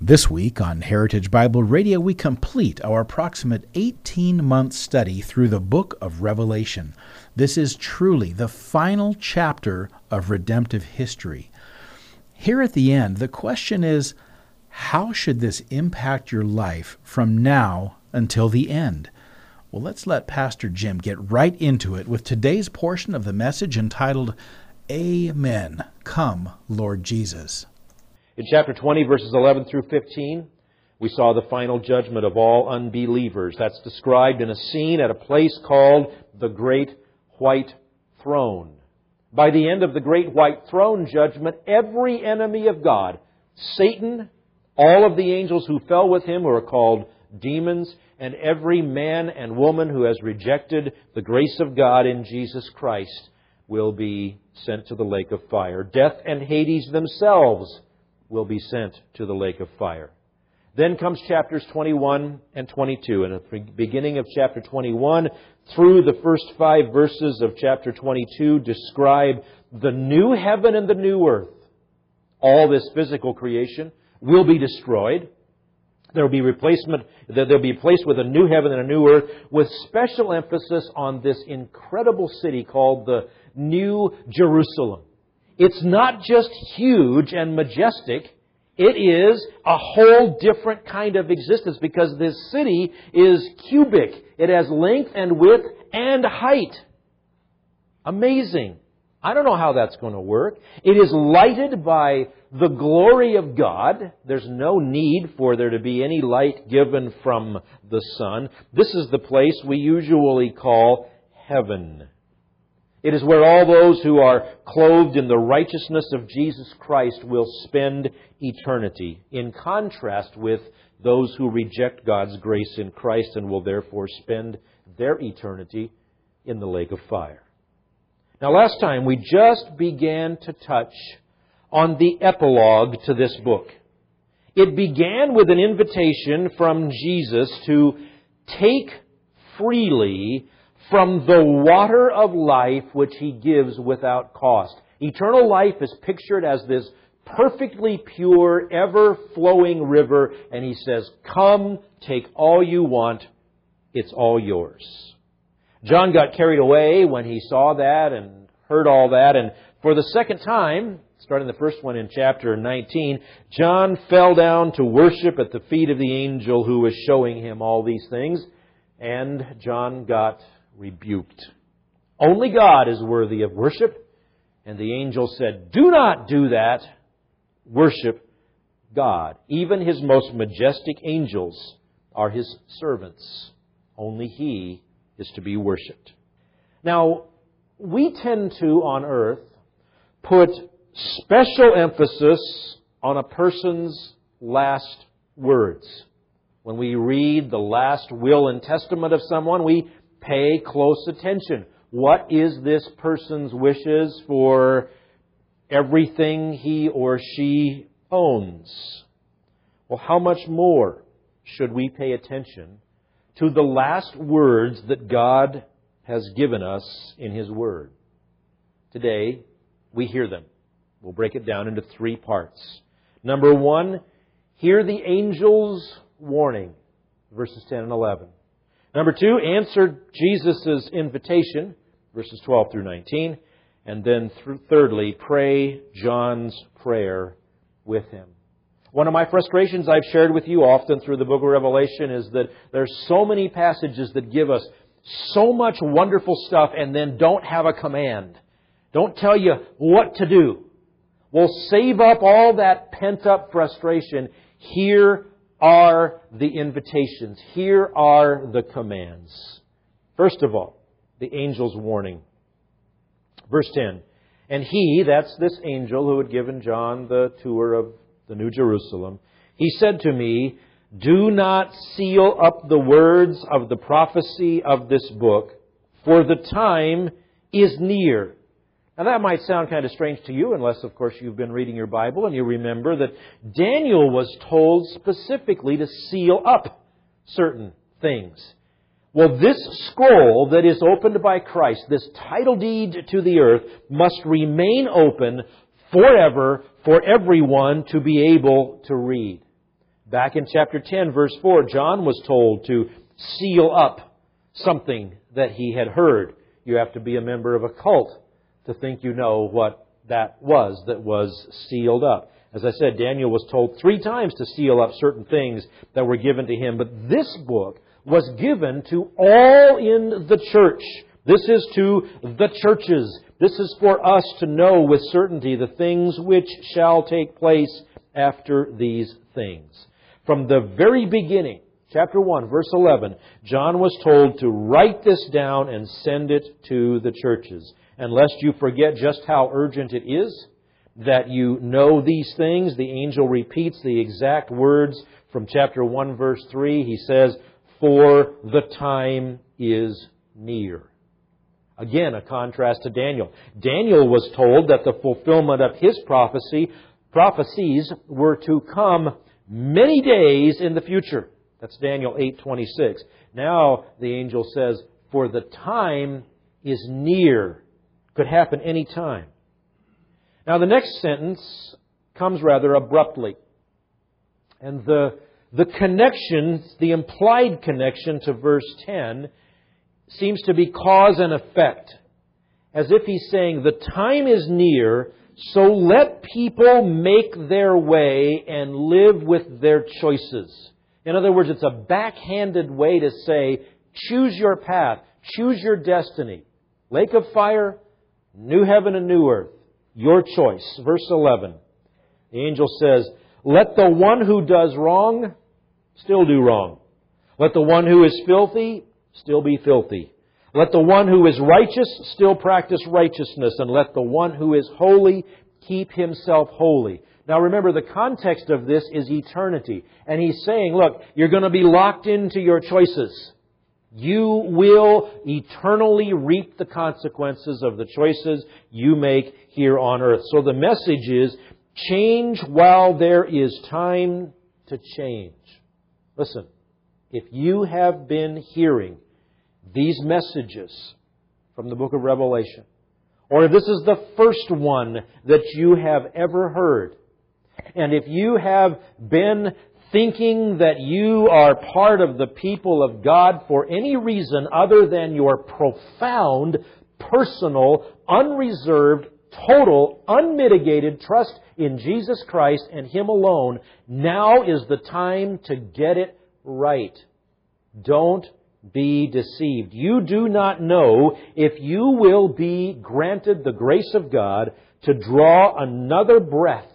This week on Heritage Bible Radio, we complete our approximate 18-month study through the Book of Revelation. This is truly the final chapter of redemptive history. Here at the end, the question is, how should this impact your life from now until the end? Well, let's let Pastor Jim get right into it with today's portion of the message entitled, Amen, Come, Lord Jesus. In chapter 20, verses 11 through 15, we saw the final judgment of all unbelievers. That's described in a scene at a place called the Great White Throne. By the end of the Great White Throne judgment, every enemy of God, Satan, all of the angels who fell with him, who are called demons, and every man and woman who has rejected the grace of God in Jesus Christ will be sent to the lake of fire. Death and Hades themselves will be sent to the lake of fire. Then comes chapters 21 and 22. And at the beginning of chapter 21, through the first 5 verses of chapter 22, describe the new heaven and the new earth. All this physical creation will be destroyed. They'll be replaced with a new heaven and a new earth, with special emphasis on this incredible city called the New Jerusalem. It's not just huge and majestic. It is a whole different kind of existence, because this city is cubic. It has length and width and height. Amazing. I don't know how that's going to work. It is lighted by the glory of God. There's no need for there to be any light given from the sun. This is the place we usually call heaven. It is where all those who are clothed in the righteousness of Jesus Christ will spend eternity, in contrast with those who reject God's grace in Christ and will therefore spend their eternity in the lake of fire. Now, last time we just began to touch on the epilogue to this book. It began with an invitation from Jesus to take freely from the water of life which He gives without cost. Eternal life is pictured as this perfectly pure, ever-flowing river. And He says, come, take all you want. It's all yours. John got carried away when he saw that and heard all that. And for the second time, starting the first one in chapter 19, John fell down to worship at the feet of the angel who was showing him all these things. And John got rebuked. Only God is worthy of worship. And the angel said, do not do that. Worship God. Even His most majestic angels are His servants. Only He is to be worshipped. Now, we tend to, on earth, put special emphasis on a person's last words. When we read the last will and testament of someone, we pay close attention. What is this person's wishes for everything he or she owns? Well, how much more should we pay attention to the last words that God has given us in His Word? Today, we hear them. We'll break it down into 3 parts. Number 1, hear the angel's warning, verses 10 and 11. Number 2, answer Jesus' invitation, verses 12 through 19. And then thirdly, pray John's prayer with him. One of my frustrations I've shared with you often through the Book of Revelation is that there's so many passages that give us so much wonderful stuff and then don't have a command. Don't tell you what to do. Well, save up all that pent-up frustration. Here are the invitations. Here are the commands. First of all, the angel's warning. Verse 10. And he, that's this angel who had given John the tour of the New Jerusalem, he said to me, Do not seal up the words of the prophecy of this book, for the time is near. Now that might sound kind of strange to you, unless, of course, you've been reading your Bible and you remember that Daniel was told specifically to seal up certain things. Well, this scroll that is opened by Christ, this title deed to the earth, must remain open forever for everyone to be able to read. Back in chapter 10, verse 4, John was told to seal up something that he had heard. You have to be a member of a cult to think you know what that was sealed up. As I said, Daniel was told 3 times to seal up certain things that were given to him. But this book was given to all in the church. This is to the churches. This is for us to know with certainty the things which shall take place after these things. From the very beginning, chapter 1, verse 11, John was told to write this down and send it to the churches. And lest you forget just how urgent it is that you know these things, the angel repeats the exact words from chapter 1, verse 3. He says, "For the time is near." Again, a contrast to Daniel. Daniel was told that the fulfillment of his prophecies were to come many days in the future. That's Daniel 8:26. Now the angel says, "For the time is near." Could happen any time. Now the next sentence comes rather abruptly. And the connection, the implied connection to verse 10 seems to be cause and effect. As if he's saying, the time is near, so let people make their way and live with their choices. In other words, it's a backhanded way to say, choose your path, choose your destiny. Lake of fire, new heaven and new earth. Your choice. Verse 11. The angel says, "Let the one who does wrong still do wrong. Let the one who is filthy still be filthy. Let the one who is righteous still practice righteousness. And let the one who is holy keep himself holy." Now remember, the context of this is eternity. And he's saying, look, you're going to be locked into your choices. You will eternally reap the consequences of the choices you make here on earth. So the message is, change while there is time to change. Listen, if you have been hearing these messages from the book of Revelation, or if this is the first one that you have ever heard, and if you have been thinking that you are part of the people of God for any reason other than your profound, personal, unreserved, total, unmitigated trust in Jesus Christ and Him alone, now is the time to get it right. Don't be deceived. You do not know if you will be granted the grace of God to draw another breath.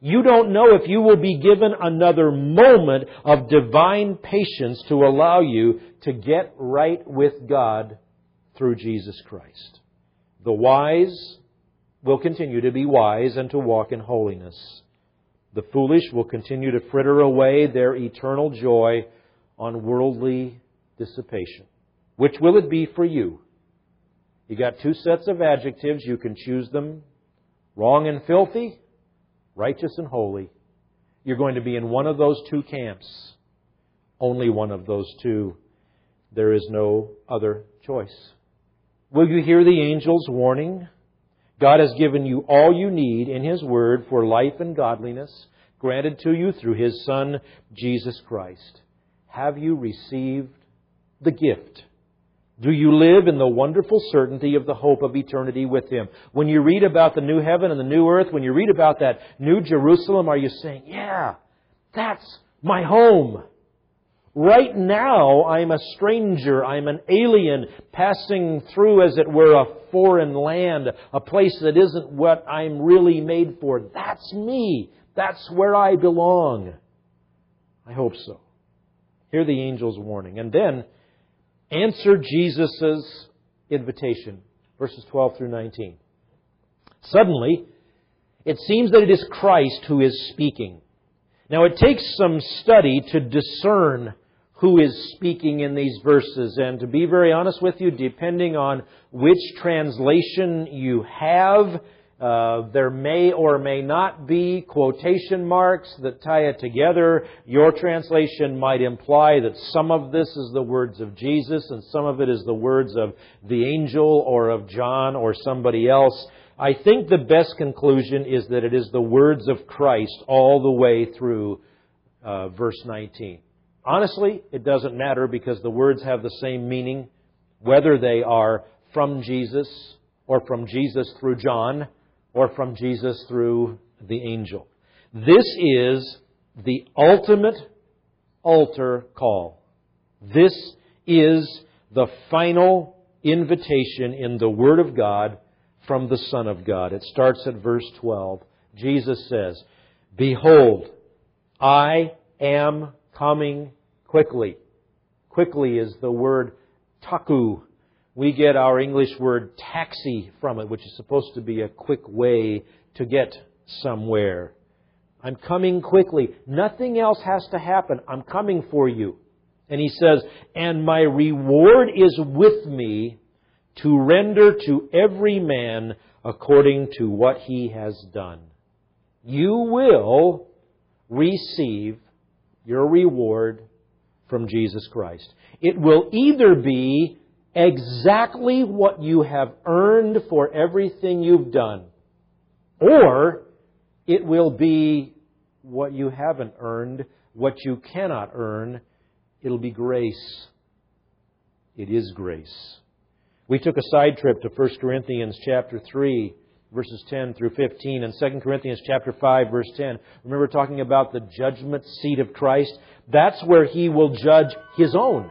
You don't know if you will be given another moment of divine patience to allow you to get right with God through Jesus Christ. The wise will continue to be wise and to walk in holiness. The foolish will continue to fritter away their eternal joy on worldly dissipation. Which will it be for you? You got 2 sets of adjectives. You can choose them. Wrong and filthy. Righteous and holy. You're going to be in one of those 2 camps. Only one of those 2. There is no other choice. Will you hear the angel's warning? God has given you all you need in His Word for life and godliness, granted to you through His Son, Jesus Christ. Have you received the gift? Do you live in the wonderful certainty of the hope of eternity with Him? When you read about the new heaven and the new earth, when you read about that new Jerusalem, are you saying, yeah, that's my home. Right now, I'm a stranger. I'm an alien passing through, as it were, a foreign land, a place that isn't what I'm really made for. That's me. That's where I belong. I hope so. Hear the angel's warning. And then answer Jesus' invitation, verses 12 through 19. Suddenly, it seems that it is Christ who is speaking. Now, it takes some study to discern who is speaking in these verses. And to be very honest with you, depending on which translation you have, there may or may not be quotation marks that tie it together. Your translation might imply that some of this is the words of Jesus and some of it is the words of the angel or of John or somebody else. I think the best conclusion is that it is the words of Christ all the way through verse 19. Honestly, it doesn't matter because the words have the same meaning, whether they are from Jesus or from Jesus through John or from Jesus through the angel. This is the ultimate altar call. This is the final invitation in the Word of God from the Son of God. It starts at verse 12. Jesus says, "Behold, I am coming quickly." Quickly is the word taku. We get our English word taxi from it, which is supposed to be a quick way to get somewhere. I'm coming quickly. Nothing else has to happen. I'm coming for you. And he says, "And my reward is with me to render to every man according to what he has done." You will receive your reward from Jesus Christ. It will either be exactly what you have earned for everything you've done, or it will be what you haven't earned, what you cannot earn. It'll be grace. It is grace. We took a side trip to 1 Corinthians chapter 3, verses 10 through 15, and 2 Corinthians chapter 5, verse 10. Remember talking about the judgment seat of Christ? That's where He will judge His own.